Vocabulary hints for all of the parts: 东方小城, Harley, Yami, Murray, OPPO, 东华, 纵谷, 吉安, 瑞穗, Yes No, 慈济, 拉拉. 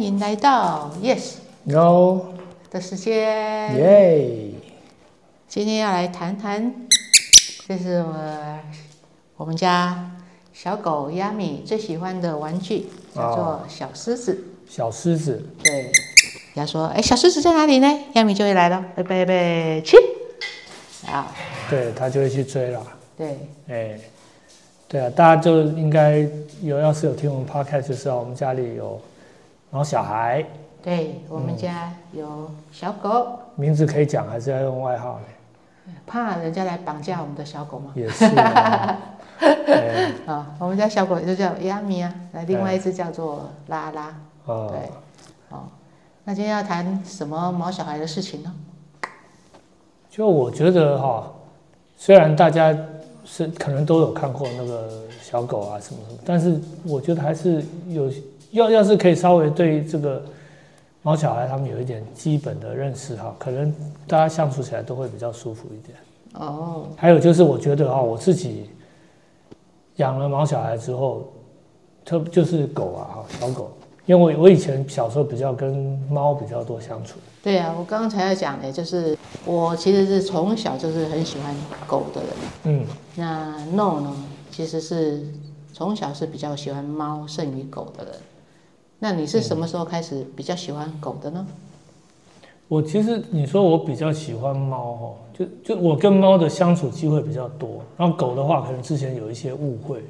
欢迎来到 Yes No 的时间。耶！今天要来谈谈，这是我们家小狗 Yami 最喜欢的玩具，叫做小狮子。小狮子。对。人家说，哎，小狮子在哪里呢 ？Yami 就会来了，贝贝贝，去。啊。对，他就会去追了。对。哎。对啊，大家就应该要是有听我们 podcast 就知道，我们家里有毛小孩。对，我们家有小狗。名字可以讲，还是要用外号呢？怕人家来绑架我们的小狗吗？也是啊。啊，我们家小狗就叫 Yami 啊，另外一只叫做拉拉。哦。对。哦，那今天要谈什么毛小孩的事情呢？就我觉得哈，虽然大家是可能都有看过那个小狗啊什么什么，但是我觉得还是有要是可以稍微对这个毛小孩他们有一点基本的认识哈，可能大家相处起来都会比较舒服一点。哦。还有就是我觉得哈，我自己养了毛小孩之后，就是狗啊哈，小狗，因为我以前小时候比较跟猫比较多相处。对啊，我刚才要讲的就是我其实是从小就是很喜欢狗的人。嗯。那 No 呢，其实是从小是比较喜欢猫胜于狗的人。那你是什么时候开始比较喜欢狗的呢？我其实你说我比较喜欢猫哦，就我跟猫的相处机会比较多，然后狗的话可能之前有一些误会。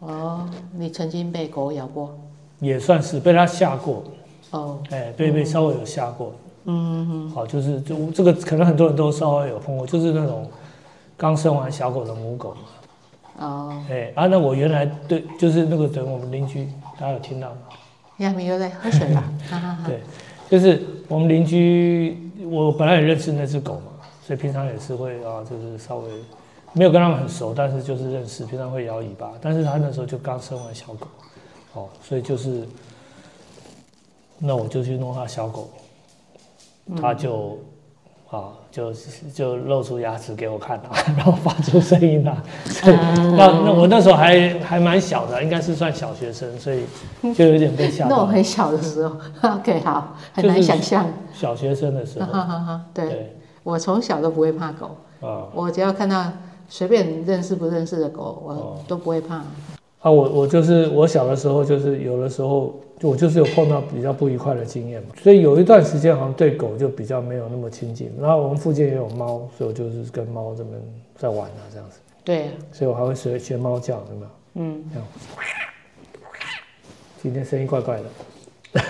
哦，你曾经被狗咬过？也算是被它吓过。哦。哎，被稍微有吓过。嗯。好，就是这个可能很多人都稍微有碰过，就是那种刚生完小狗的母狗嘛。哦。哎啊，那我原来对就是那个我们邻居，大家有听到吗？亚米又在喝水吧？对，就是我们邻居，我本来也认识那只狗嘛，所以平常也是会啊，就是稍微没有跟他们很熟，但是就是认识，平常会摇尾巴。但是他那时候就刚生完小狗，哦，所以就是那我就去弄他小狗，他就啊就露出牙齿给我看啊，然后发出声音啊。那我那时候还蛮小的，应该是算小学生，所以就有点被吓到。那我很小的时候 ，OK 好，很难想象。就是小学生的时候，对，我从小都不会怕狗，我只要看到随便认识不认识的狗，我都不会怕。啊，我就是我小的时候，就是有的时候我就是有碰到比较不愉快的经验嘛，所以有一段时间好像对狗就比较没有那么亲近。然后我们附近也有猫，所以我就是跟猫这边在玩啊这样子。对。所以我还会学猫叫，有没有？嗯。这样。今天声音怪怪的。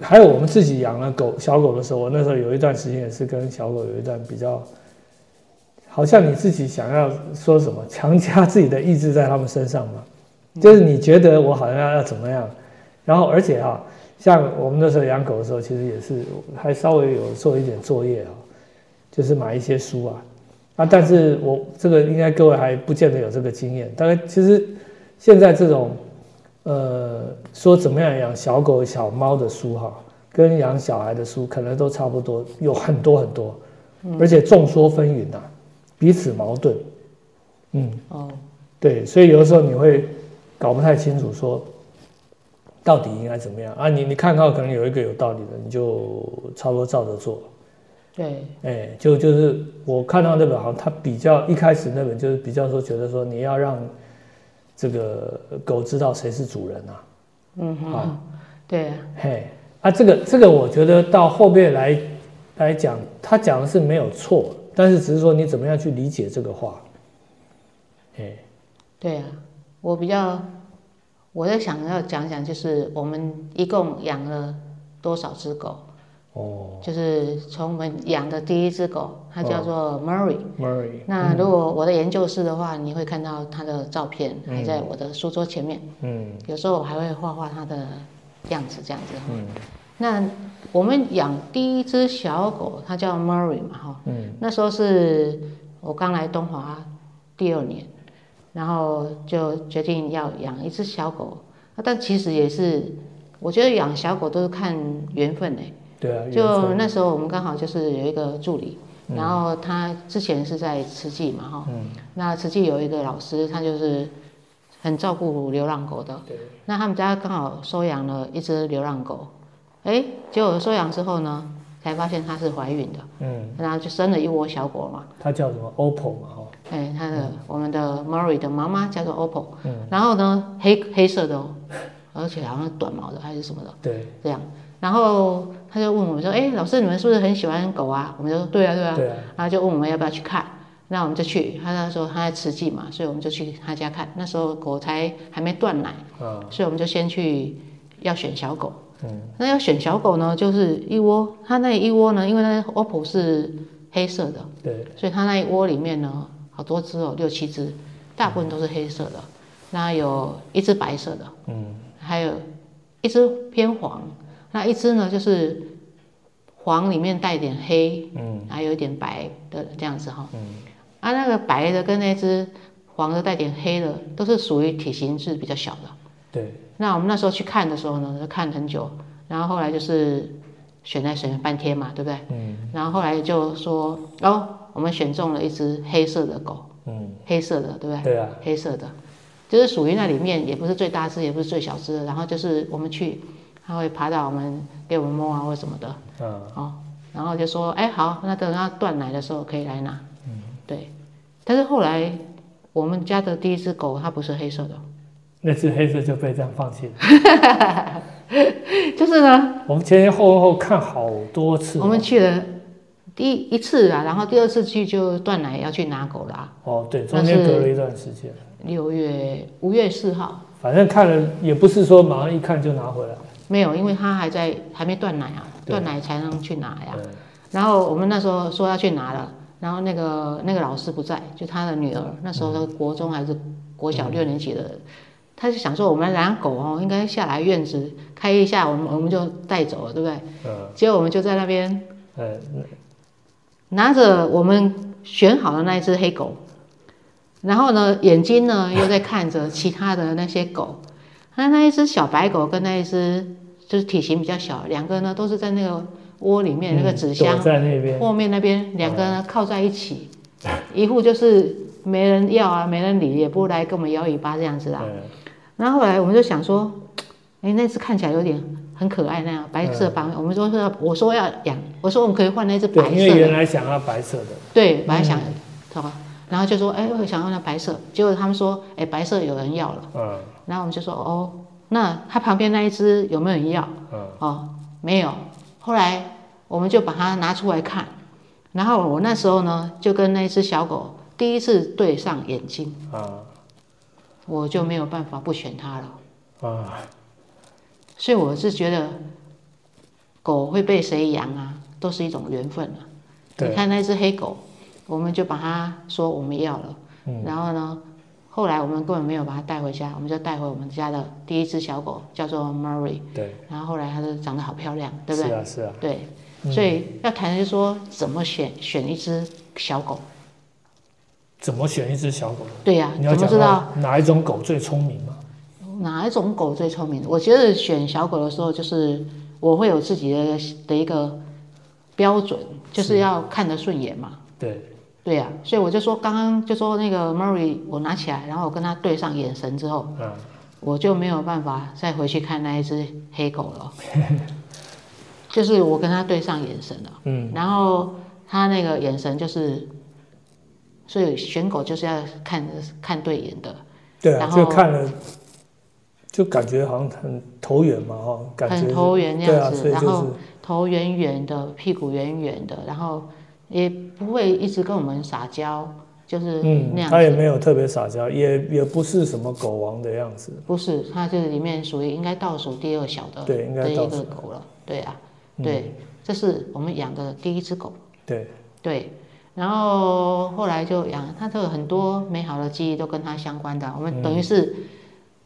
还有我们自己养了小狗的时候，我那时候有一段时间也是跟小狗有一段比较。好像你自己想要说什么，强加自己的意志在他们身上嘛，就是你觉得我好像要怎么样，然后而且哈，像我们那时候养狗的时候，其实也是还稍微有做一点作业啊，就是买一些书啊，但是我这个应该各位还不见得有这个经验，大概其实现在这种说怎么样养小狗小猫的书哈，跟养小孩的书可能都差不多，有很多很多，而且众说纷纭啊。彼此矛盾，对，所以有的时候你会搞不太清楚，说到底应该怎么样啊？你看到可能有一个有道理的，你就差不多照着做。对，哎，就是我看到那本好像他比较一开始那本就是比较说觉得说你要让这个狗知道谁是主人啊，对，嘿，啊，这个我觉得到后面来讲，他讲的是没有错。但是只是说你怎么样去理解这个话，对啊，我在想要讲就是我们一共养了多少只狗，就是从我们养的第一只狗，它叫做 Murray。那如果我的研究室的话，你会看到它的照片还在我的书桌前面，有时候我还会画画它的样子这样子，那我们养第一只小狗，它叫 Murray 嘛，那时候是我刚来东华第2年，然后就决定要养一只小狗，但其实也是，我觉得养小狗都是看缘分嘞。对啊。就那时候我们刚好就是有一个助理，然后他之前是在慈济嘛，那慈济有一个老师，他就是很照顾流浪狗的。那他们家刚好收养了一只流浪狗，结果收养之后呢，才发现她是怀孕的，然后就生了一窝小狗嘛。她叫什么 ？OPPO 嘛，哦。她的我们的 Murray 的妈妈叫做 OPPO，然后呢，黑色的哦，而且好像短毛的还是什么的，对，这样。然后他就问我们说：“老师，你们是不是很喜欢狗啊？”我们就说：“对啊，对啊。对啊”然后就问我们要不要去看，那我们就去。他那时候他在慈济嘛，所以我们就去他家看。那时候狗还没断奶，所以我们就先去要选小狗。那要选小狗呢，就是一窝，它那一窝呢，因为那 OPPO 是黑色的，对，所以它那一窝里面呢，好多只哦，6、7只，大部分都是黑色的。那有一只白色的，还有一只偏黄，那一只呢就是黄里面带一点黑，还有一点白的这样子哈。那个白的跟那只黄的带点黑的，都是属于体型是比较小的。对。那我们那时候去看的时候呢，就看很久，然后后来就是选半天嘛，对不对？然后后来就说，我们选中了一只黑色的狗，黑色的，对不对？对啊。黑色的，就是属于那里面也不是最大只，也不是最小只的。然后就是我们去，它会爬到我们，给我们摸啊或什么的。然后就说，好，那等它断奶的时候可以来拿。对。但是后来我们家的第一只狗，它不是黑色的。那只黑色就被这样放弃了，就是呢，我们前前后后看好多次，我们去了第一次啦，然后第二次去就断奶要去拿狗啦。对，中间隔了一段时间，5月4号，反正看了也不是说马上一看就拿回来，没有，因为它还没断奶啊，断奶才能去拿呀。然后我们那时候说要去拿了，然后那个老师不在，就他的女儿，那时候是国中还是国小6年级的。他就想说，我们两狗应该下来院子开一下，我们就带走了，对不对？结果我们就在那边，拿着我们选好的那一只黑狗，然后呢，眼睛呢又在看着其他的那些狗。那一只小白狗跟那一只就是体型比较小，两个呢都是在那个窝里面那个纸箱后面那边，两个呢靠在一起，一户就是没人要啊，没人理，也不来跟我们摇尾巴这样子啦。然后后来我们就想说，那只看起来有点很可爱那样，白色吧。我们说我说要养，我说我们可以换那只白色的。因为原来想要白色的。对，本来想，然后就说，我想要那白色。结果他们说，白色有人要了。然后我们就说，那他旁边那一只有没有人要？没有。后来我们就把它拿出来看，然后我那时候呢，就跟那只小狗第一次对上眼睛。我就没有办法不选它了啊，所以我是觉得狗会被谁养啊，都是一种缘分啊。你看那只黑狗，我们就把它说我们要了，然后呢，后来我们根本没有把它带回家，我们就带回我们家的第一只小狗，叫做 Murray。对，然后后来它就长得好漂亮，对不对？是啊，是啊。对，所以要谈的就是说怎么选一只小狗。怎么选一只小狗？对呀，你要知道哪一种狗最聪明嘛？哪一种狗最聪明？我觉得选小狗的时候，就是我会有自己的一个标准，就是要看得顺眼嘛。对。对呀，所以我就说刚刚就说那个 Murray， 我拿起来，然后我跟他对上眼神之后，我就没有办法再回去看那一只黑狗了。就是我跟他对上眼神了，然后他那个眼神就是。所以选狗就是要看对眼的，对啊，然后就看了，就感觉好像很投缘嘛，感觉很投缘这样子，然后头圆圆的，屁股圆圆的，然后也不会一直跟我们撒娇，就是那样子。他也没有特别撒娇，也不是什么狗王的样子，不是，他就是里面属于应该倒数第二小的，对，应该倒数的一个狗了，对啊，对，这是我们养的第一只狗，对。然后后来就养他，都有很多美好的记忆都跟他相关的。我们等于是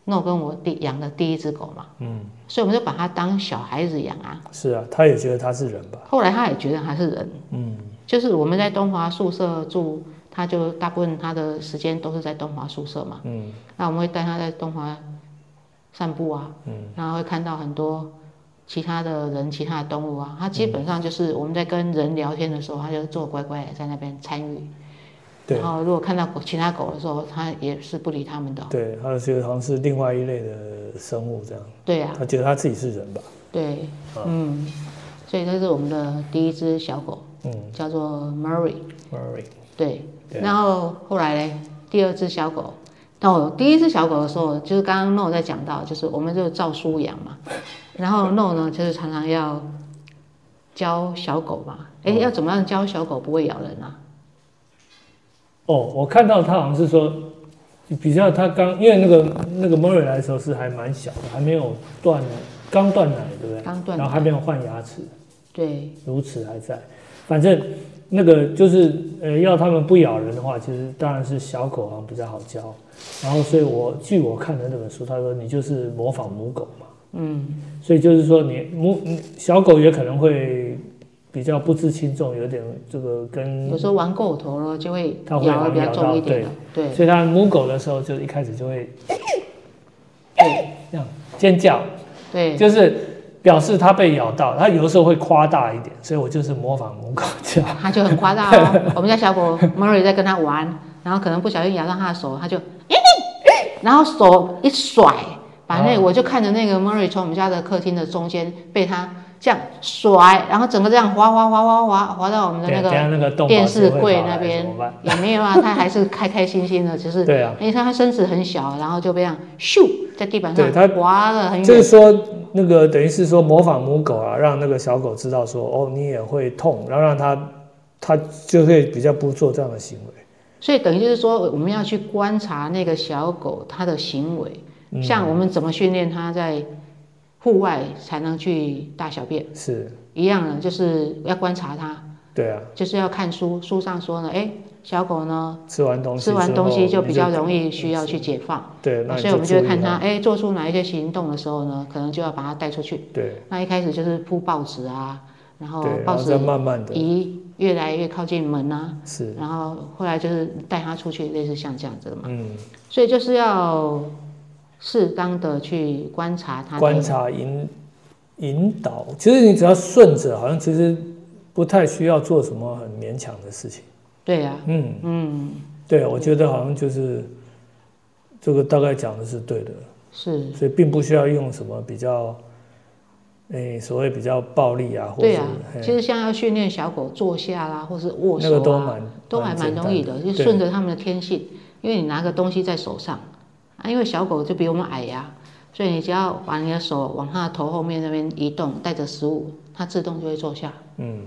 那我跟我养的第一只狗嘛，所以我们就把它当小孩子养啊。是啊，他也觉得他是人吧？后来他也觉得他是人，就是我们在东华宿舍住，他就大部分他的时间都是在东华宿舍嘛，那我们会带他在东华散步啊，然后会看到很多。其他的人、其他的动物啊，它基本上就是我们在跟人聊天的时候，它就做乖乖在那边参与。然后如果看到其他狗的时候，它也是不理它们的。对，它是好像是另外一类的生物这样。对呀、啊，它觉得它自己是人吧？对，嗯，所以这是我们的第一只小狗，嗯，叫做 Murray。Murray。对，然后后来呢，第二只小狗。那我第一只小狗的时候，就是刚刚 No 在讲到，就是我们就照书养嘛，然后 No 呢就是常常要教小狗嘛，哎、欸，要怎么样教小狗不会咬人啊？哦，我看到他好像是说，比较他刚因为那个 Murray 来的时候是还蛮小的，还没有断，刚断奶对不对？刚断奶，然后还没有换牙齿，对，乳齿还在，反正。那个就是要他们不咬人的话，其实当然是小狗好像比较好教。然后，所以据我看的那本书，他说你就是模仿母狗嘛，嗯，所以就是说你小狗也可能会比较不知轻重，有点这个跟有时候玩过头了就会咬得比较重一点，对，所以它母狗的时候就一开始就会这样尖叫，对，就是。表示它被咬到，它有的时候会夸大一点，所以我就是模仿母狗叫，它就很夸大哦。我们家小狗 Murray 在跟它玩，然后可能不小心咬到它的手，它就，然后手一甩，反正我就看着那个 Murray 从我们家的客厅的中间被它这样甩，然后整个这样滑滑滑滑滑滑到我们的那个电视柜那边，也没有啊，它还是开开心心的，只是对啊，你看它身子很小，然后就被这样咻在地板上滑了很远，就是说。那个等于是说模仿母狗啊，让那个小狗知道说哦，你也会痛，然后让它就会比较不做这样的行为。所以等于就是说，我们要去观察那个小狗它的行为，像我们怎么训练它在户外才能去大小便，是一样的，就是要观察它。对啊，就是要看书上说呢，哎，小狗呢吃完东西就比较容易需要去解放，对，那所以我们就会看它，哎，做出哪一些行动的时候呢，可能就要把它带出去。对，那一开始就是铺报纸啊，然后报纸慢慢的移越来越靠近门啊，是，然后后来就是带它出去，类似像这样子的嘛。嗯，所以就是要适当的去观察它，观察引导，其实你只要顺着，好像其实。不太需要做什么很勉强的事情。对啊，嗯，对，我觉得好像就是这个大概讲的是对的，是，所以并不需要用什么比较，所谓比较暴力啊，或者对啊，其实像要训练小狗坐下啦，或是握手啊，那个都还蛮容易的，就顺着他们的天性，因为你拿个东西在手上啊，因为小狗就比我们矮呀、啊，所以你只要把你的手往它的头后面那边移动，带着食物，它自动就会坐下。嗯。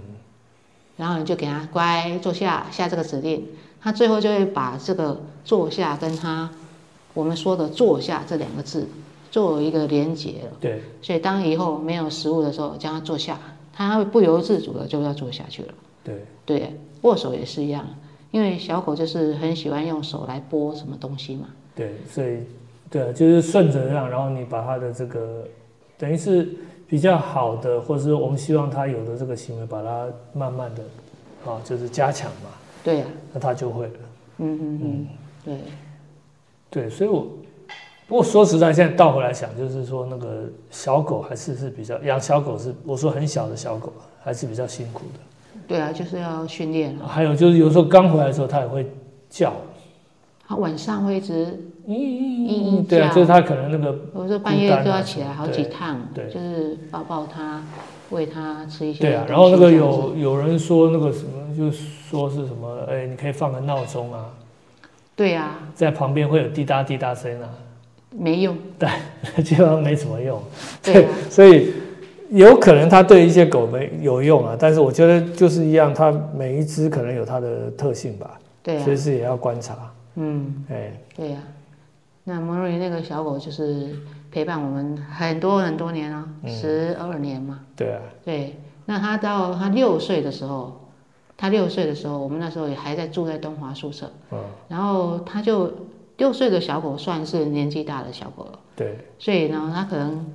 然后你就给他乖坐下，下这个指令，他最后就会把这个坐下跟我们说的坐下这两个字做一个连结了。对，所以当以后没有食物的时候，将他坐下，他会不由自主的就要坐下去了。对，握手也是一样，因为小狗就是很喜欢用手来拨什么东西嘛。对，所以对，就是顺着让，然后你把他的这个等于是。比较好的，或是我们希望他有的这个行为，把它慢慢的，就是加强嘛。对啊，那他就会了。对，所以不过说实在，现在倒回来想，就是说那个小狗还是比较养小狗我说很小的小狗还是比较辛苦的。对啊，就是要训练。还有就是有时候刚回来的时候，它也会叫。它晚上会一直。对啊，就是他可能那个，我说半夜就要起来好几趟，对，就是抱抱他，喂他吃一些。对啊，然后那个有人说那个什么，就说是什么，你可以放个闹钟啊。对啊，在旁边会有滴答滴答声啊。没用。对，基本上没什么用。对，所以有可能他对一些狗没有用啊，但是我觉得就是一样，它每一只可能有它的特性吧。对啊。所以是也要观察。对啊。那 Murray 那个小狗就是陪伴我们很多很多年啊，12年嘛。对啊。对，那他到他6岁的时候，我们那时候也还在住在东华宿舍。然后他就6岁的小狗算是年纪大的小狗了。对。所以呢，他可能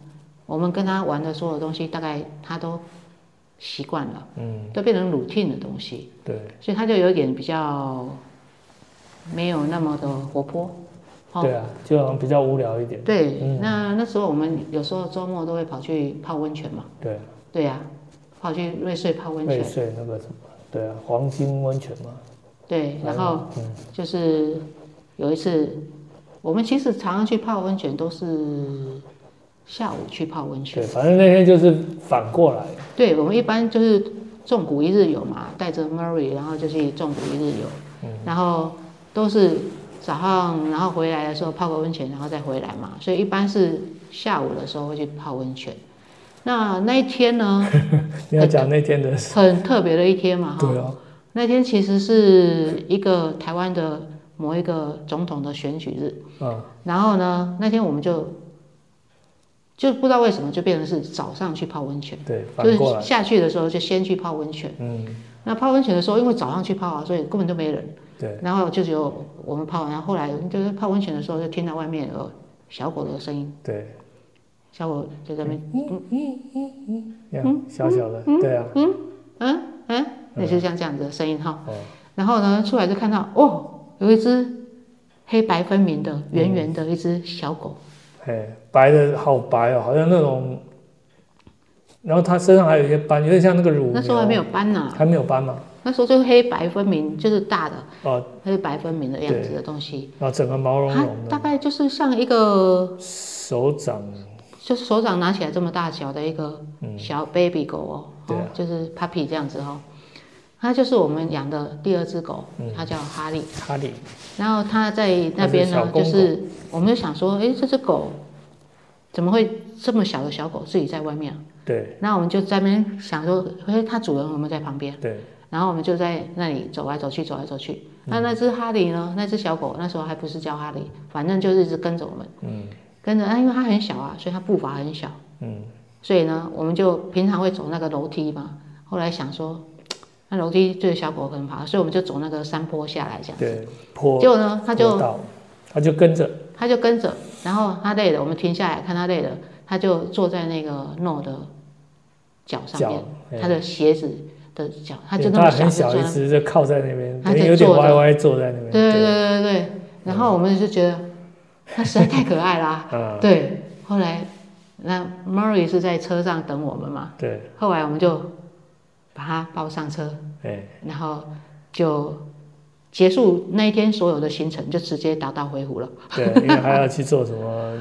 我们跟他玩的所有东西，大概他都习惯了，都变成 routine 的东西。对。所以他就有点比较没有那么的活泼。对啊，就好像比较无聊一点。对，那时候我们有时候周末都会跑去泡温泉嘛。对啊，跑去瑞穗泡温泉。瑞穗那个什么，对啊，黄金温泉嘛。对，然后就是有一次，我们其实常常去泡温泉都是下午去泡温泉。对，反正那天就是反过来。对，我们一般就是纵谷一日游嘛，带着 Murray， 然后就去纵谷一日游，然后都是早上，然后回来的时候泡个温泉，然后再回来嘛，所以一般是下午的时候会去泡温泉。那一天呢？你要讲那天的事，很特别的一天嘛，对哦。那天其实是一个台湾的某一个总统的选举日，然后呢，那天我们就不知道为什么就变成是早上去泡温泉，对，就是下去的时候就先去泡温泉，那泡温泉的时候，因为早上去泡啊，所以根本就没人，对，然后就只有我们泡，然后后来就是泡温泉的时候就听到外面有小狗的声音，对。小狗就在那边，小小的，对啊，那就像这样子的声音哈。然后呢，出来就看到哦，有一只黑白分明的、圆圆的一只小狗，白的好白哦，好像那种。然后它身上还有一些斑，有点像那个乳。那时候还没有斑呢，还没有斑嘛。那时候就是黑白分明，就是大的哦，黑白分明的样子的东西。然后整个毛茸茸的，大概就是像一个手掌。就是手掌拿起来这么大小的一个小 baby 狗哦，就是 puppy 这样子哦，它就是我们养的第二只狗，它叫哈利。哈利。然后它在那边呢，就是我们就想说，这只狗怎么会这么小的小狗自己在外面？对。那我们就在那边想说，它主人有没有在旁边？对。然后我们就在那里走来走去，走来走去。那只哈利呢？那只小狗那时候还不是叫哈利，反正就是一直跟着我们。跟着，因为它很小啊，所以它步伐很小。所以呢，我们就平常会走那个楼梯嘛。后来想说，那楼梯对小狗很爬，所以我们就走那个山坡下来这样子。对，坡。结果呢，它就跟着，然后它累了，我们停下来看它累了，它就坐在那个 no 的脚上面，它的鞋子的脚，它就那么小，它很小一只，就靠在那边，它有点歪歪坐在那边。对对对对对。然后我们就觉得。它实在太可爱啦、对。后来，那 Murray 是在车上等我们嘛？对。后来我们就把它抱上车，然后就结束那一天所有的行程，就直接打道回府了。对，因为还要去做什么？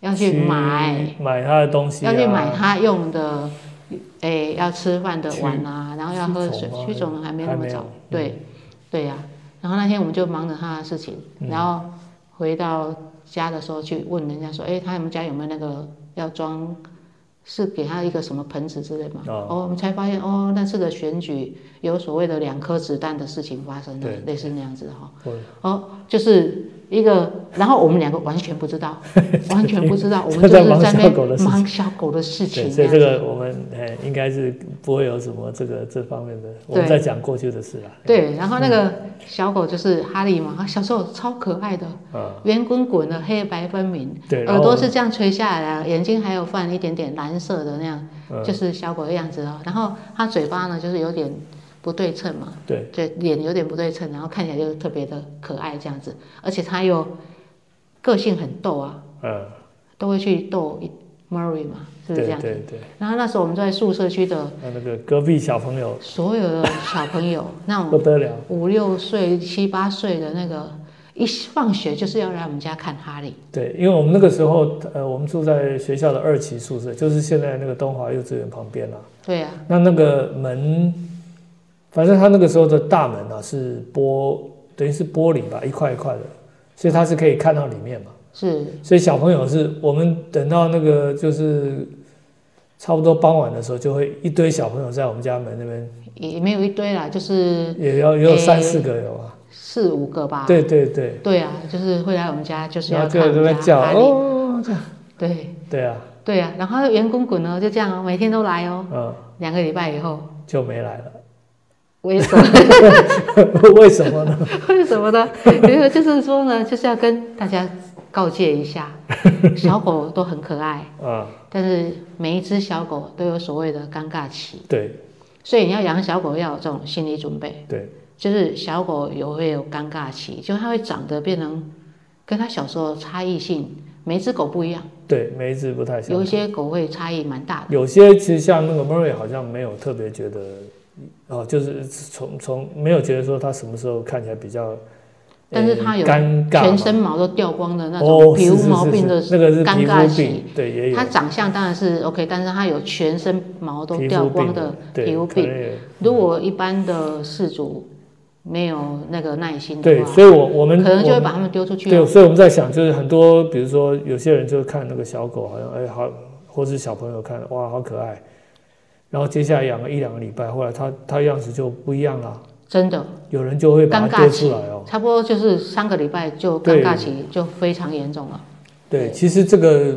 要去买它的东西、要去买它用的，要吃饭的碗啊，然后要喝水。驱虫还没那么早，对，对呀、然后那天我们就忙着它的事情，然后。回到家的时候去问人家说：“他们家有没有那个要装，是给他一个什么盆子之类嘛？”我们才发现哦，那次的选举有所谓的2颗子弹的事情发生了，类似那样子哈。就是一个，然后我们两个完全不知道，完全不知道，我们就是在那边忙小狗的事情。所以这个我们应该是不会有什么这方面的，我们在讲过去的事啦。对，然后那个。小狗就是哈利嘛，小时候超可爱的，圆滚滚的，黑白分明，耳朵是这样垂下来的，眼睛还有泛一点点蓝色的那样，就是小狗的样子哦。然后它嘴巴呢，就是有点不对称嘛，对，脸有点不对称，然后看起来就特别的可爱这样子，而且它又个性很逗啊，都会去逗 Murray 嘛。是这样子，对。然后那时候我们在宿舍区的那个隔壁小朋友，所有的小朋友那种不得了，5、6岁、7、8岁的那个，一放学就是要来我们家看哈利。对，因为我们那个时候，我们住在学校的2期宿舍，就是现在那个东华幼稚园旁边啦。对啊。那个门，反正他那个时候的大门啊是等于是玻璃吧，一块一块的，所以他是可以看到里面嘛。是。所以小朋友是我们等到那个就是。差不多傍晚的时候，就会一堆小朋友在我们家门那边，也没有一堆啦，就是也有3、4个有啊，4、5个吧。对。对啊，就是会来我们家，就是要看人家叫哦，这样。对啊，然后圆滚滚呢，就这样哦，每天都来哦。2个礼拜以后就没来了。为什么？为什么呢？为什么呢？就是说呢，就是要跟大家。告诫一下，小狗都很可爱但是每一只小狗都有所谓的尴尬期。对，所以你要养小狗要有这种心理准备。对，就是小狗会有尴尬期，就它会长得变成跟它小时候差异性，每一只狗不一样。对，每一只不太像。有一些狗会差异蛮大的。有些其实像那个 Murray 好像没有特别觉得哦，就是从没有觉得说他什么时候看起来比较，但是他有全身毛都掉光的那种皮肤毛病的，那个是皮肤病，对，也有。他长相当然是 OK， 但是他有全身毛都掉光的皮肤病。如果一般的饲主没有那个耐心的话，对，所以我们可能就会把他们丢出去。对，所以我们在想，就是很多，比如说有些人就看那个小狗，好像哎好，或是小朋友看，哇，好可爱。然后接下来养了一两个礼拜，后来它样子就不一样了。真的，有人就会把它丢出来哦。差不多就是3个礼拜就尴尬期就非常严重了。对，其实这个，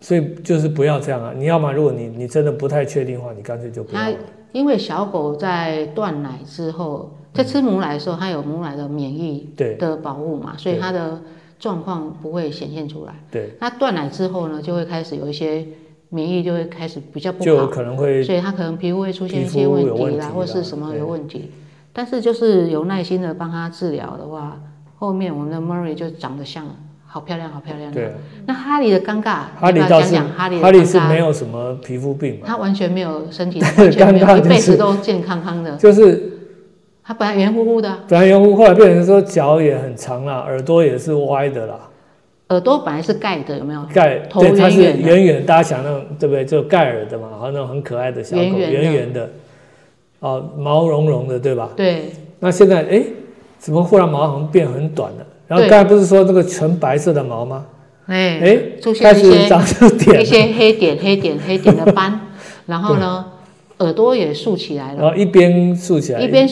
所以就是不要这样啊！你要嘛，如果你真的不太确定的话，你干脆就不要了。因为小狗在断奶之后，在吃母奶的时候，它有母奶的免疫的保护嘛，所以它的状况不会显现出来。对，那断奶之后呢，就会开始有一些。免疫就会开始比较不好，就可能会，所以他可能皮肤会出现一些问题啦，或是什么有问题。但是就是有耐心的帮他治疗的话，后面我们的 Murray 就长得像好漂亮，好漂亮。对。那哈利的尴尬，哈利是没有什么皮肤病嘛，他完全没有身体，完全没有，一辈子都健康康的。就是他本来圆乎乎的，后来变成说脚也很长啦，耳朵也是歪的啦。耳朵本来是盖的，有没有？盖，对，它是圆圆，大家想那种，对不对？就盖耳的嘛，好像那种很可爱的小狗，圆圆的，哦，毛茸茸的，对吧？对。那现在，哎，怎么忽然毛好像变很短了？然后刚才不是说那个纯白色的毛吗？哎，出现一些黑点的斑，然后呢，耳朵也竖起来了，然后一边竖起来，一边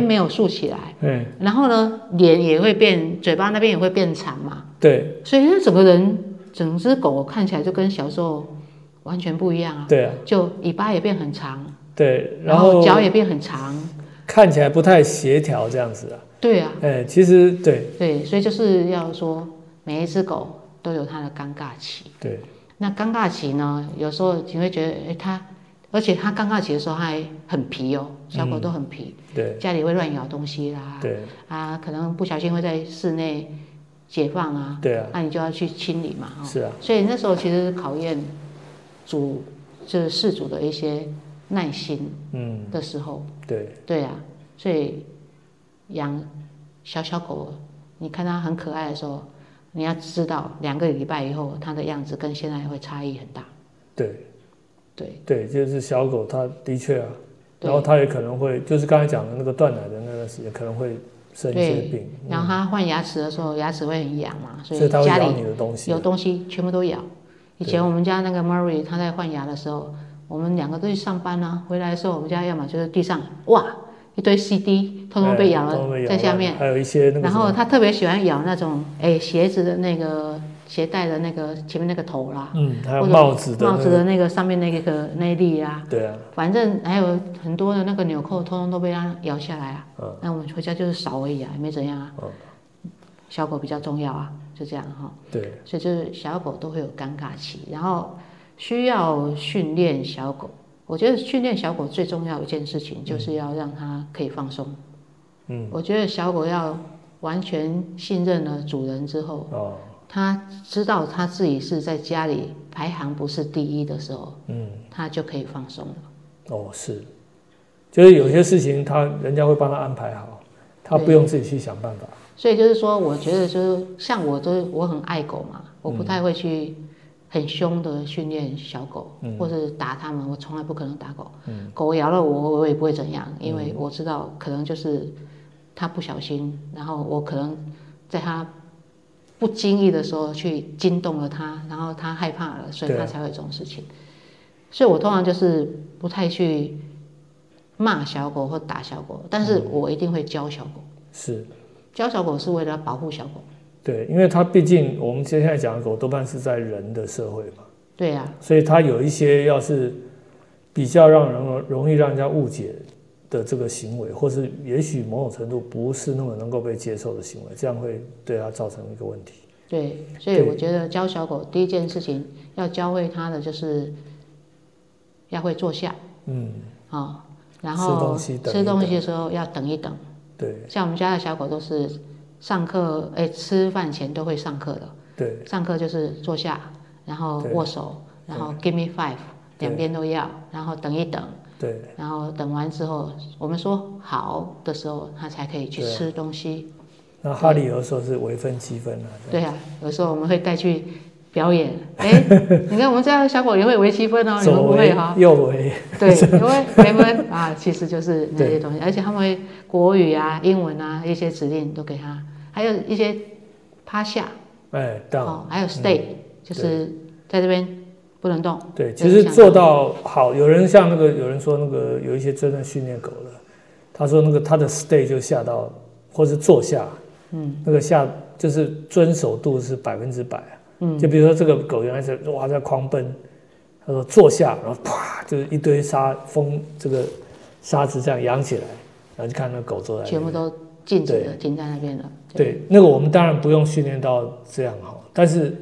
没有竖起来。嗯，然后呢，脸也会变，嘴巴那边也会变长嘛。对，所以那整只狗看起来就跟小时候完全不一样啊。对啊，就尾巴也变很长。对，然后脚也变很长，看起来不太协调这样子啊。对啊，哎，其实对，所以就是要说，每一只狗都有它的尴尬期。对，那尴尬期呢，有时候你会觉得，哎，它。而且它刚开始的时候还很皮哦，小狗都很皮，对，家里会乱咬东西啦，对，啊，可能不小心会在室内解放啊，对啊，那你就要去清理嘛，哦，是啊，所以那时候其实考验饲主的一些耐心，嗯，的时候，对啊，所以养小狗，你看它很可爱的时候，你要知道2个礼拜以后它的样子跟现在会差异很大，对。对，就是小狗，它的确啊，然后它也可能会，就是刚才讲的那个断奶的那个，也可能会生一些病。然后它换牙齿的时候，牙齿会很痒嘛，所以家里有东西全部都咬。以前我们家那个 Murray， 他在换牙的时候，我们2个都去上班啊，回来的时候，我们家要么就是地上哇一堆 CD， 通通被咬了在下面，还有一些那个。然后他特别喜欢咬那种鞋子的那个。鞋带的那个前面那个头啦，嗯，还有帽子的那个上面那一粒啊，对啊，反正还有很多的那个纽扣，通通都被它咬下来啊。嗯，那我们回家就是扫而已啊，也没怎样啊。嗯，小狗比较重要啊，就这样哈。对，所以就是小狗都会有尴尬期，然后需要训练小狗。我觉得训练小狗最重要的一件事情就是要让它可以放松。嗯，我觉得小狗要完全信任了主人之后。哦。他知道他自己是在家里排行不是第一的时候，嗯，他就可以放松了。哦，是，就是有些事情人家会帮他安排好，他不用自己去想办法。所以就是说，我觉得就是像我很爱狗嘛，我不太会去很凶的训练小狗，嗯，或是打他们，我从来不可能打狗。嗯，狗咬了我也不会怎样，因为我知道可能就是他不小心，然后我可能在他。不经意的时候去惊动了他，然后他害怕了，所以他才会有这种事情。所以我通常就是不太去骂小狗或打小狗，但是我一定会教小狗。是，教小狗是为了保护小狗。对，因为它毕竟我们现在讲的狗多半是在人的社会嘛。对啊，所以它有一些要是比较让人容易让人家误解的这个行为，或是也许某种程度不是那么能够被接受的行为，这样会对它造成一个问题。对，所以我觉得教小狗第一件事情要教会它的就是要会坐下，嗯，哦，然后吃东西的时候要等一等。对，像我们家的小狗都是上课，哎，吃饭前都会上课的。对，上课就是坐下，然后握手，然后 give me five， 两边都要，然后等一等。对。然后等完之后，我们说好的时候，他才可以去吃东西。那哈利有的时候是微分七分啊。对啊，有时候我们会带去表演。哎，你看我们家小狗也会微七分哦，你们不会哈？右微。对，因为微分啊，其实就是那些东西，而且他们会国语啊、英文啊一些指令都给他，还有一些趴下。哎，到、哦、还有 stay，、嗯、就是在这边不能动。对，其实做到好，有人像那个，有人说那个有一些真的训练狗了，他说那个他的 stay 就下到，或是坐下，嗯，那个下就是遵守度是100%，嗯，就比如说这个狗原来是哇在狂奔，他说坐下，然后啪就是一堆这个沙子这样扬起来，然后就看那狗坐在那边，全部都静止的停在那边了。对，那个我们当然不用训练到这样哈，但是，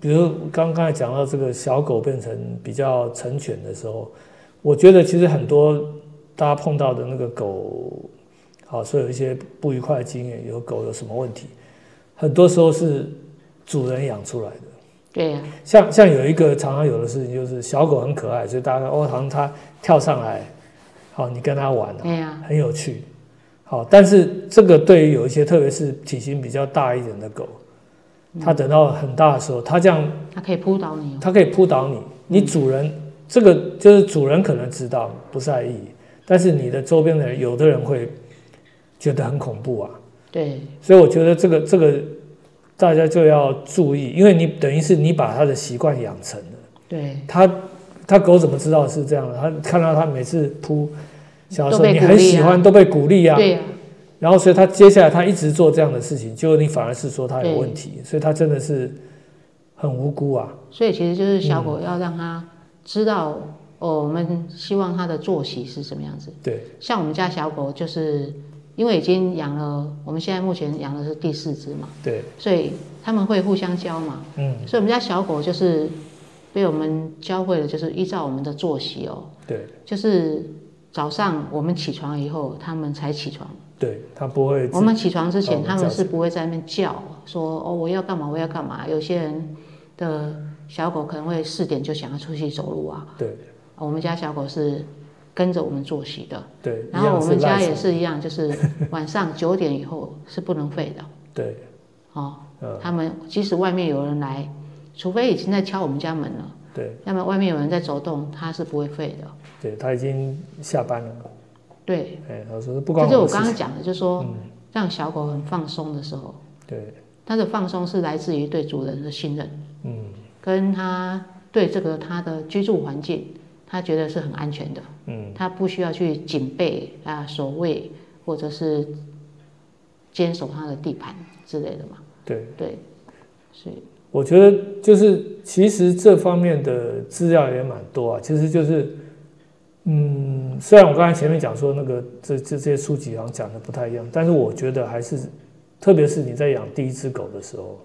比如刚才讲到这个小狗变成比较成犬的时候，我觉得其实很多大家碰到的那个狗，好，所以有一些不愉快的经验，有狗有什么问题，很多时候是主人养出来的。对呀、啊，像有一个常常有的事情就是小狗很可爱，所以大家看哦，好像它跳上来，好，你跟它玩、啊，对呀、啊，很有趣。好，但是这个对于有一些，特别是体型比较大一点的狗，它等到很大的时候，它这样，它可以扑倒你，它可以扑倒你。你主人这个就是主人可能知道不在意，但是你的周边的人，有的人会觉得很恐怖啊。对，所以我觉得这个大家就要注意，因为你等于是你把它的习惯养成了。对，它狗怎么知道是这样的？它看到它每次扑。小时候你很喜欢都被鼓励啊，对啊，然后所以他接下来他一直做这样的事情，结果你反而是说他有问题，所以他真的是很无辜啊。所以其实就是小狗要让他知道、嗯、哦，我们希望他的作息是什么样子。对，像我们家小狗就是因为已经养了，我们现在目前养的是第4只嘛，对，所以他们会互相教嘛，嗯，所以我们家小狗就是被我们教会了，就是依照我们的作息哦，对，就是。早上我们起床以后，他们才起床。对，他不会。我们起床之前，他们是不会在那边叫，说哦我要干嘛我要干嘛。有些人的小狗可能会4点就想要出去走路啊。对。我们家小狗是跟着我们作息的。对。然后我们家也是一样，就是晚上9点以后是不能吠的。对。哦，他们即使外面有人来，除非已经在敲我们家门了。对，要么外面有人在走动，他是不会吠的。对，他已经下班了。对，哎，他说不管我。这是我刚刚讲的，就是说、嗯、让小狗很放松的时候。对，它的放松是来自于对主人的信任，嗯，跟他对这个他的居住环境，他觉得是很安全的，嗯，他不需要去警备啊、守卫或者是坚守他的地盘之类的嘛。对对，所以。我觉得就是，其实这方面的资料也蛮多啊。其实就是，嗯，虽然我刚才前面讲说那个这些书籍好像讲的不太一样，但是我觉得还是，特别是你在养第一只狗的时候，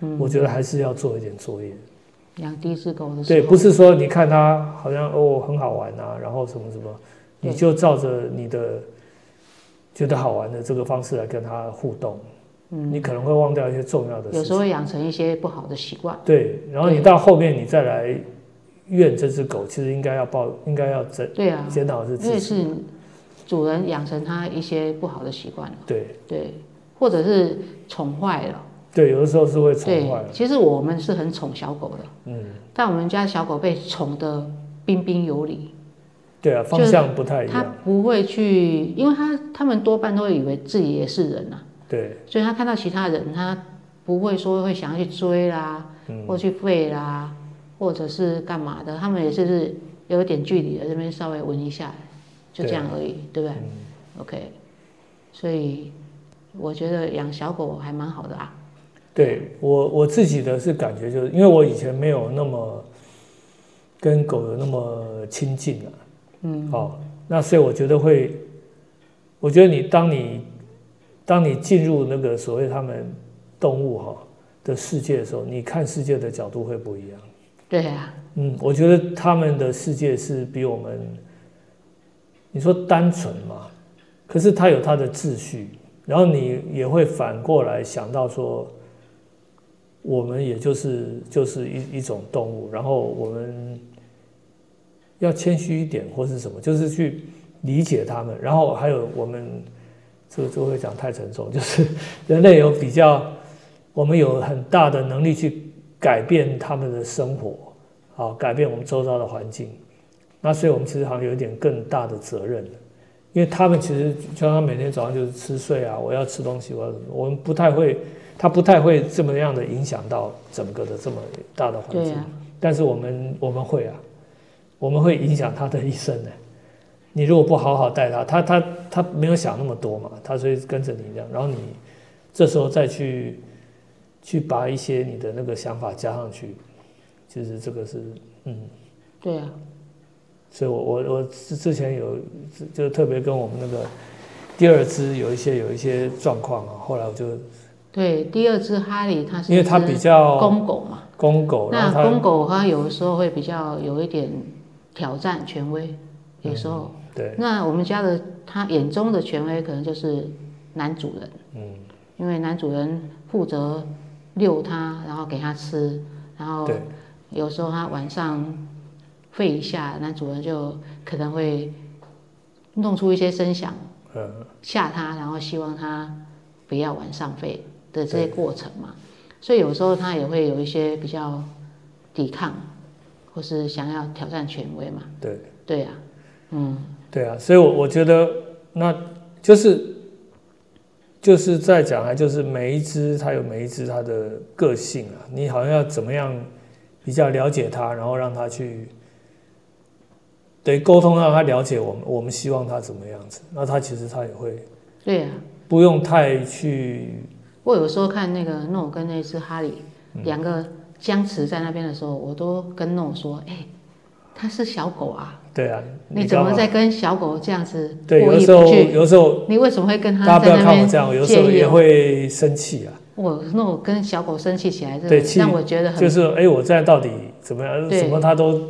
嗯，我觉得还是要做一点作业。养第一只狗的时候，对，不是说你看它好像哦很好玩啊，然后什么什么，你就照着你的觉得好玩的这个方式来跟它互动。嗯、你可能会忘掉一些重要的事情，有时候会养成一些不好的习惯。对，然后你到后面你再来怨这只狗，其实应该要对啊，检讨自己，因为是主人养成他一些不好的习惯了。对对，或者是宠坏了。对，有的时候是会宠坏了。其实我们是很宠小狗的，嗯，但我们家小狗被宠得彬彬有礼。对啊，方向不太一样。他不会去，因为他们多半都会以为自己也是人啊。对，所以他看到其他人，他不会说会想要去追啦，嗯、或去吠啦，或者是干嘛的。他们也是有点距离的，这边稍微闻一下，就这样而已， 对不对、嗯、？OK， 所以我觉得养小狗还蛮好的啊。对我自己的是感觉，就是因为我以前没有那么跟狗有那么亲近啊。嗯。好，那所以我觉得当你进入那个所谓他们动物哈的世界的时候，你看世界的角度会不一样。对啊，嗯，我觉得他们的世界是比我们，你说单纯嘛，可是它有它的秩序，然后你也会反过来想到说，我们也就是一种动物，然后我们要谦虚一点或是什么，就是去理解他们。然后还有我们这个就会讲太沉重，就是人类有比较，我们有很大的能力去改变他们的生活，好，改变我们周遭的环境。那所以我们其实好像有一点更大的责任，因为他们其实就像他每天早上就是吃睡啊，我要吃东西，我们不太会，他不太会这么样的影响到整个的这么大的环境。对啊，但是我们会啊，我们会影响他的一生的。你如果不好好带他，他没有想那么多嘛，他所以跟着你这样，然后你这时候再去把一些你的那个想法加上去，其实这个是对啊。所以我之前有就特别跟我们那个第二只有一些状况啊，后来我就对第二只哈利，它是因为它比较公狗嘛，公狗，那公狗它有的时候会比较有一点挑战权威，有时候对。那我们家的他眼中的权威可能就是男主人，因为男主人负责遛他，然后给他吃，然后有时候他晚上吠一下，男主人就可能会弄出一些声响，吓他，然后希望他不要晚上吠的这些过程嘛。所以有时候他也会有一些比较抵抗，或是想要挑战权威嘛。对啊，对啊。所以我觉得那就是在讲啊，就是每一只它有每一只它的个性啊，你好像要怎么样比较了解它，然后让它去对沟通，让它了解我们希望它怎么样子，那它其实它也会对啊，不用太去。我有时候看那个诺跟那只哈利两个僵持在那边的时候，我都跟诺说：“哎，它是小狗啊。”对啊，你怎么在跟小狗这样子过意不去？对，有时候你为什么会跟他在那边？大家不要看我这样，我有时候也会生气啊。我跟小狗生气起来，对，让我觉得很就是我这样到底怎么样？什么他都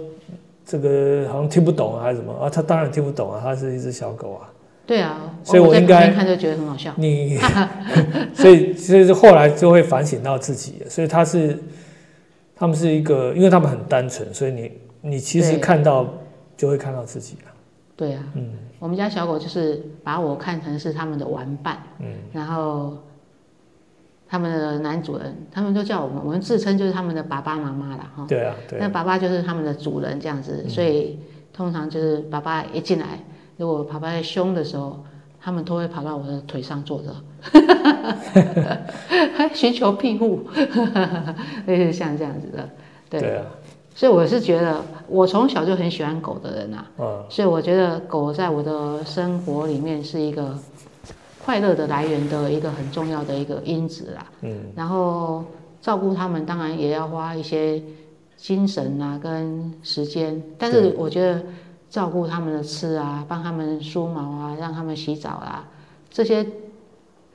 这个好像听不懂啊，还是什么啊？他当然听不懂啊，他是一只小狗啊。对啊，所以我应该看就觉得很好笑。你所以后来就会反省到自己，所以他们是一个，因为他们很单纯，所以你其实看到。就会看到自己了。对啊，我们家小狗就是把我看成是他们的玩伴，然后他们的男主人，他们都叫我们自称就是他们的爸爸妈妈啦，哈。对啊，对啊。那爸爸就是他们的主人这样子，所以通常就是爸爸一进来，如果爸爸在凶的时候，他们都会跑到我的腿上坐着，寻求庇护，类似像这样子的。对啊。所以我是觉得，我从小就很喜欢狗的人啊，所以我觉得狗在我的生活里面是一个快乐的来源的一个很重要的一个因子啦。然后照顾他们，当然也要花一些精神啊跟时间，但是我觉得照顾他们的吃啊，帮他们梳毛啊，让他们洗澡啊，这些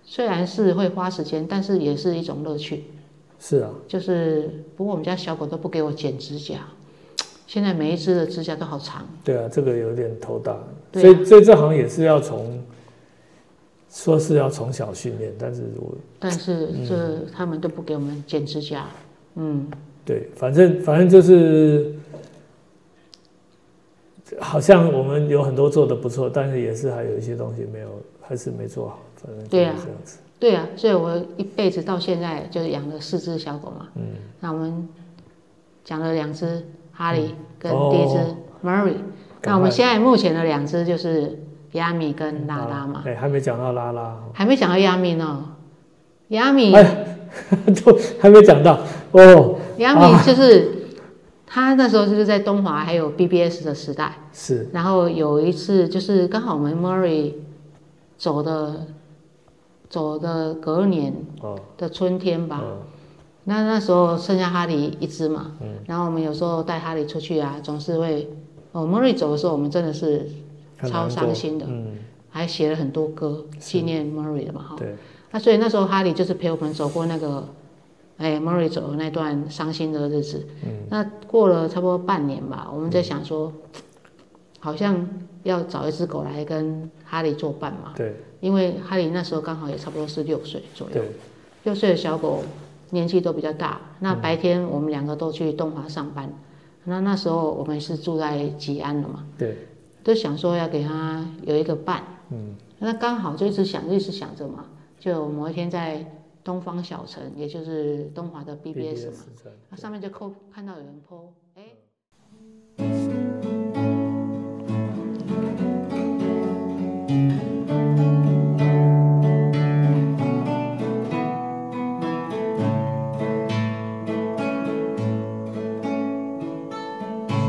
虽然是会花时间，但是也是一种乐趣。是啊，就是不过我们家小狗都不给我剪指甲，现在每一只的指甲都好长。对啊，这个有点头大，对啊，所以这行也是要说是要从小训练，但是他们都不给我们剪指甲，对，反正就是好像我们有很多做的不错，但是也是还有一些东西没有，还是没做好，反正就是这样子。对啊，所以我一辈子到现在就是养了4只小狗嘛。那我们养了2只哈利跟第一只 Murray。那我们现在目前的2只就是 Yami 跟拉拉嘛。还没讲到拉拉，还没讲到 Yami 呢。Yami 都还没讲到哦。Yami 就是他那时候就是在东华还有 BBS 的时代。是。然后有一次就是刚好我们 Murray 走的隔年的春天吧，那时候剩下哈利一只嘛，然后我们有时候带哈利出去啊，总是会Murray 走的时候，我们真的是超伤心的，还写了很多歌纪念 Murray 的嘛哈。那所以那时候哈利就是陪我们走过那个Murray 走的那段伤心的日子。那过了差不多半年吧，我们在想说，好像要找一只狗来跟哈利作伴嘛。对。因为哈利那时候刚好也差不多是6岁左右，6岁的小狗年纪都比较大。那白天我们两个都去东华上班，那时候我们是住在吉安了嘛，对，就想说要给他有一个伴，嗯，那刚好就一直想着嘛，就某一天在东方小城，也就是东华的 BBS 嘛，那上面就看到有人 po， 哎、欸。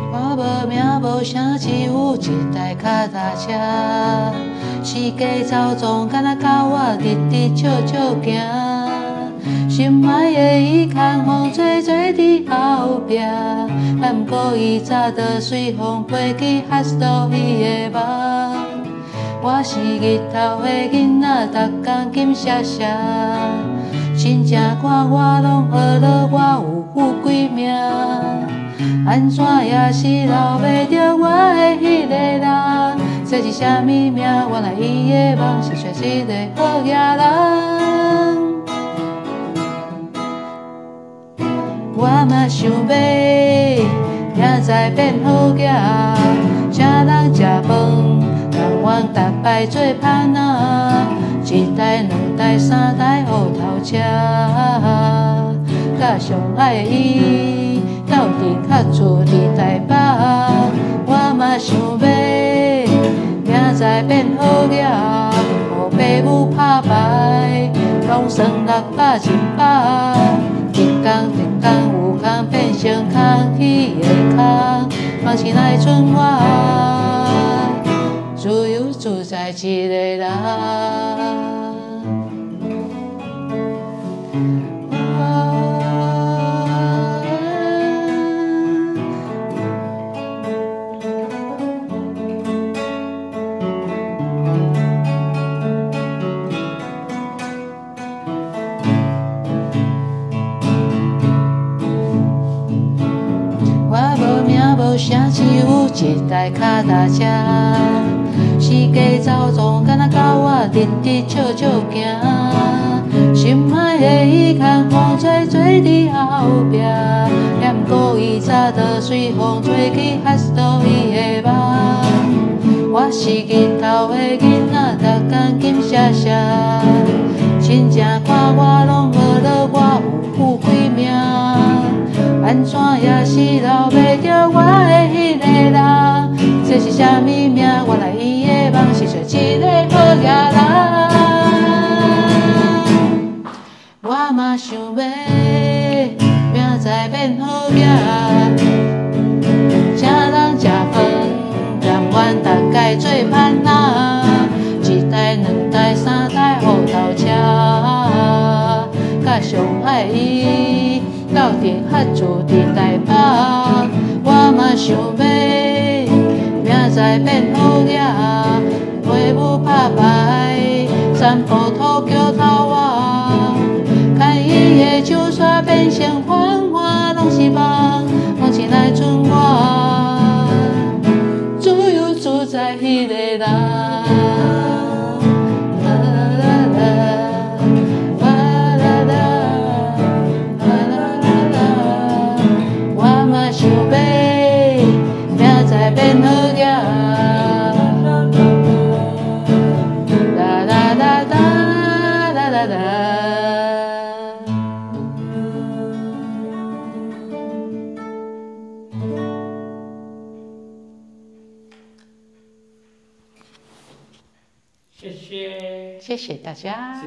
我无名无城市，有一台脚踏车，四界走总敢若甲我直直笑笑行，心爱的伊牵风吹吹伫后壁，但毋过伊早著随风飞去哈斯多伊的梦。我是日头的囡仔，逐工金闪闪，真正看我拢学了，我有富贵命。安怎也是留袂着我的迄个人，这是啥物命？原来伊的梦是找一个好佳人。我嘛想要明仔变好佳，请人食饭，但阮逐摆做歹仔，一台、两台、三台乌头车，甲上爱的伊。到底卡住伫台北，我嘛想要明仔变好了，互爸母拍牌，拢算600、100，一天有空变成空气的空，放心来剩我，自由自在一个人。城市有一台脚踏车，四界走总敢若甲我直直笑笑行，心爱的伊牵风吹吹伫后壁，也毋过伊早著随风吹去哈斯多伊的梦。我是日头的囡仔，逐工金闪闪，真正看我拢学了，我有富贵命。安怎也是留袂着我的迄个人，这是啥物命？原来伊的梦是找一个好佳人。我嘛想要明仔变好佳，请人食饭，但阮逐概做歹仔，一台、两台、三台乌头车，甲上爱伊。到底合住伫台北，我嘛想要明仔变好佳，陪母拍牌，三步土桥头啊，牵伊的手煞变成繁华，拢是梦，梦醒来剩我，自由自在迄个人。谢谢大家。